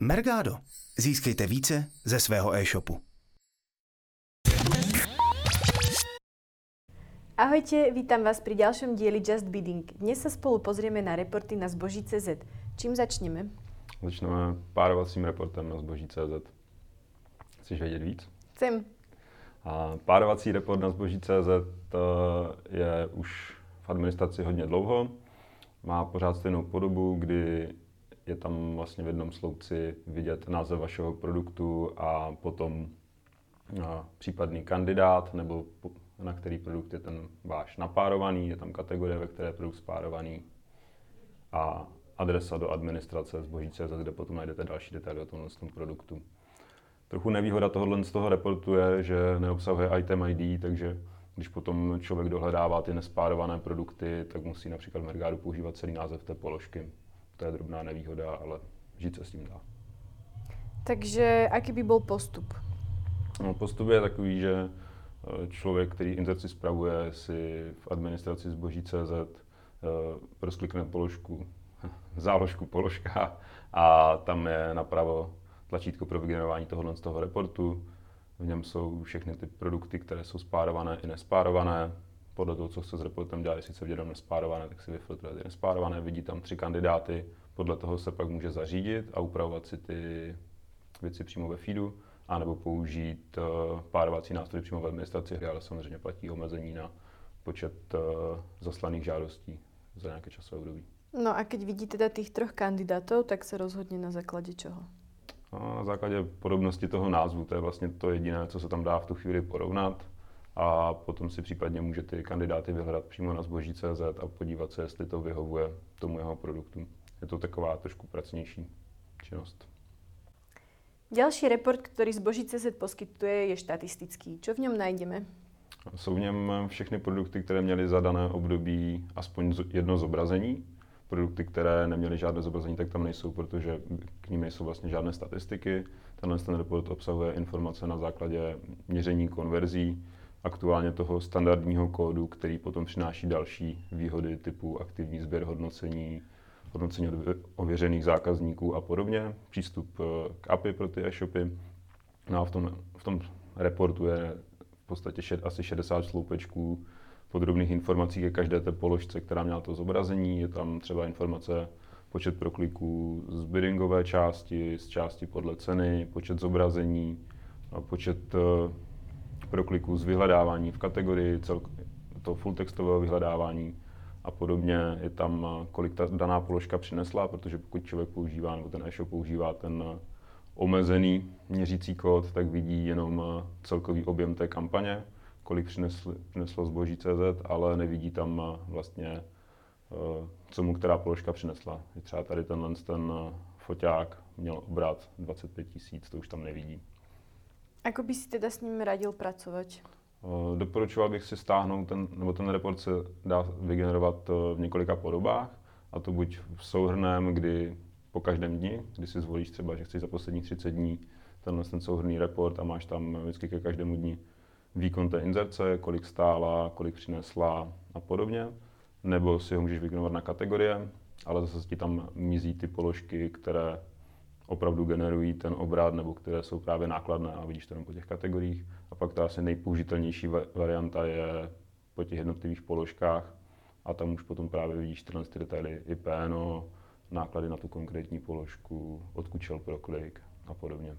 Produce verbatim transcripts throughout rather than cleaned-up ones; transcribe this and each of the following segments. Mergado. Získejte více ze svého e-shopu. Ahojte, vítam vás pri ďalšom dieli Just Bidding. Dnes sa spolu pozrieme na reporty na Zboží tečka cé zet. Čím začneme? Začneme párovacím reportem na Zboží tečka cé zet. Chceš vědět víc? Chcem. A párovací report na Zboží tečka cé zet je už v administraci hodně dlouho. Má pořád stejnou podobu, kdy je tam vlastně v jednom sloupci vidět název vašeho produktu a potom případný kandidát, nebo na který produkt je ten váš napárovaný, je tam kategorie, ve které je produkt spárovaný a adresa do administrace Zboží tečka cé zet, kde potom najdete další detaily o tomhle produktu. Trochu nevýhoda tohohle z toho reportu je, že neobsahuje item í dé, takže když potom člověk dohledává ty nespárované produkty, tak musí například v Mergadu používat celý název té položky. To je drobná nevýhoda, ale žít se s tím dá. Takže jaký by byl postup? No, postup je takový, že člověk, který inzerci spravuje, si v administraci Zboží tečka cé zet prosklikne položku, záložku položka a tam je napravo tlačítko pro vygenerování tohohle z toho reportu. V něm jsou všechny ty produkty, které jsou spárované i nespárované. Podle toho, co chce s reportem dělat, jestli chce vidět jenom nespárované, tak si vyfiltruje ty nespárované. Vidí tam tři kandidáty, podle toho se pak může zařídit a upravovat si ty věci přímo ve feedu, anebo použít párovací nástroj přímo v administraci, ale samozřejmě platí omezení na počet zaslaných žádostí za nějaké časové období. No a keď vidí teda těch troch kandidátů, tak se rozhodne na základě čeho? Na základě podobnosti toho názvu, to je vlastně to jediné, co se tam dá v tu chvíli porovnat. A potom si případně může ty kandidáty vyhledat přímo na Zboží tečka cé zet a podívat se, jestli to vyhovuje tomu jeho produktu. Je to taková trošku pracnější činnost. Další report, který Zboží tečka cé zet poskytuje, je statistický. Co v něm najdeme? Jsou v něm všechny produkty, které měly za dané období aspoň jedno zobrazení. Produkty, které neměly žádné zobrazení, tak tam nejsou, protože k nim nejsou vlastně žádné statistiky. Tenhle ten report obsahuje informace na základě měření konverzí, aktuálně toho standardního kódu, který potom přináší další výhody typu aktivní sběr hodnocení, hodnocení ověřených zákazníků a podobně, přístup k á pé í pro ty e-shopy. No a v tom, v tom reportu je v podstatě šed, asi šedesát sloupečků podrobných informací ke každé té položce, která měla to zobrazení. Je tam třeba informace počet prokliků z biddingové části, z části podle ceny, počet zobrazení, počet prokliků z vyhledávání v kategorii, to full textového vyhledávání a podobně. Je tam, kolik ta daná položka přinesla, protože pokud člověk používá, nebo ten e-shop používá ten omezený měřící kód, tak vidí jenom celkový objem té kampaně, kolik přineslo, přineslo Zboží tečka cé zet, ale nevidí tam vlastně, co mu která položka přinesla. Třeba tady tenhle ten foťák měl obrat dvacet pět tisíc, to už tam nevidí. Ako by si teda s ním radil pracovat? Doporučoval bych si stáhnout, ten, nebo ten report se dá vygenerovat v několika podobách, a to buď v souhrném, kdy po každém dni, kdy si zvolíš třeba, že chceš za posledních třicet dní tenhle ten souhrnný report a máš tam vždycky ke každému dni výkon té inzerce, kolik stála, kolik přinesla a podobně. Nebo si ho můžeš vygenerovat na kategorie, ale zase ti tam mizí ty položky, které opravdu generují ten obrat, nebo které jsou právě nákladné a vidíš to jenom po těch kategoriích. A pak ta asi nejpoužitelnější varianta je po těch jednotlivých položkách a tam už potom právě vidíš tyhle detaily i pé en ó, náklady na tu konkrétní položku, odkud šel proklik a podobně.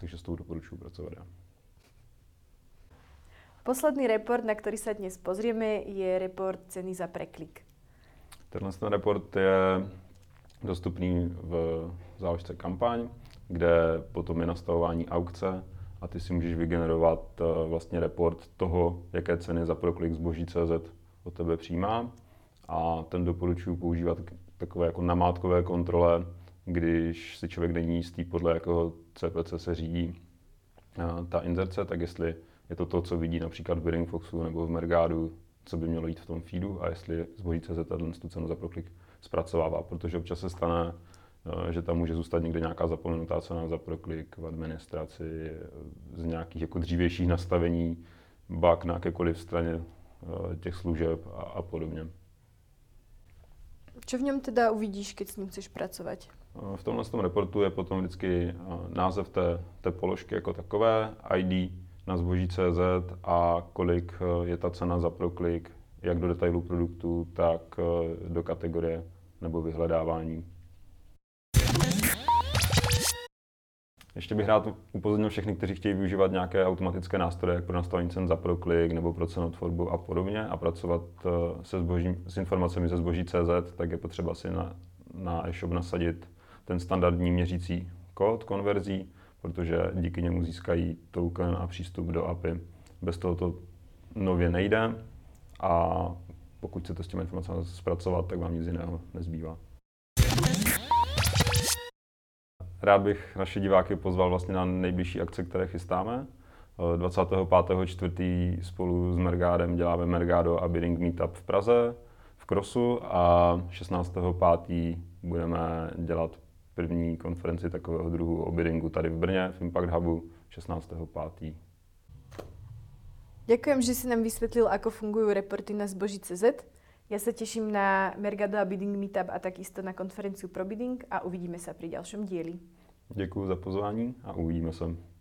Takže s tou doporučuji pracovat. Posledný report, na který se dnes pozrieme, je report ceny za preklik. Tenhle ten report je dostupný v záložce kampaň, kde potom je nastavování aukce a ty si můžeš vygenerovat vlastně report toho, jaké ceny za proklik Zboží tečka cé zet od tebe přijímá. A ten doporučuji používat k takové jako namátkové kontrole, když si člověk není jistý, podle jakého cé pé cé se řídí ta inzerce, tak jestli je to to, co vidí například v Bidding Foxu nebo v Mergadu, co by mělo jít v tom feedu a jestli Zboží tečka cé zet tu cenu za proklik zpracovává, protože občas se stane, že tam může zůstat někde nějaká zapomenutá cena za proklik v administraci z nějakých jako dřívějších nastavení, bug na jakékoliv straně těch služeb a, a podobně. Co v něm teda uvidíš, když s ním chceš pracovat? V tomhle tom reportu je potom vždycky název té, té položky jako takové, I D na zboží tečka cz a kolik je ta cena za proklik, jak do detailů produktu, tak do kategorie nebo vyhledávání. Ještě bych rád upozornil všechny, kteří chtějí využívat nějaké automatické nástroje pro nastavení cen za proklik nebo pro cenotvorbu a podobně a pracovat se zboží, s informacemi ze zboží tečka cz, tak je potřeba si na, na e-shop nasadit ten standardní měřící kód konverzí, protože díky němu získají token a přístup do A P I. Bez toho to nově nejde a pokud chcete s těmi informacemi zpracovat, tak vám nic jiného nezbývá. Rád bych naše diváky pozval vlastně na nejbližší akce, které chystáme. dvacátého pátého čtvrtého spolu s Mergadem děláme Mergado a Bidding Meetup v Praze, v Krosu a šestnáctého pátého budeme dělat první konferenci takového druhu o biddingu tady v Brně, v Impact Hubu, šestnáctého pátého Ďakujem, že si nám vysvětlil, ako fungují reporty na zboží tečka cz. Ja sa teším na Mergado a Bidding Meetup a takisto na konferenciu pro bidding a uvidíme sa pri ďalšom dieli. Děkuji za pozvání a uvidíme se.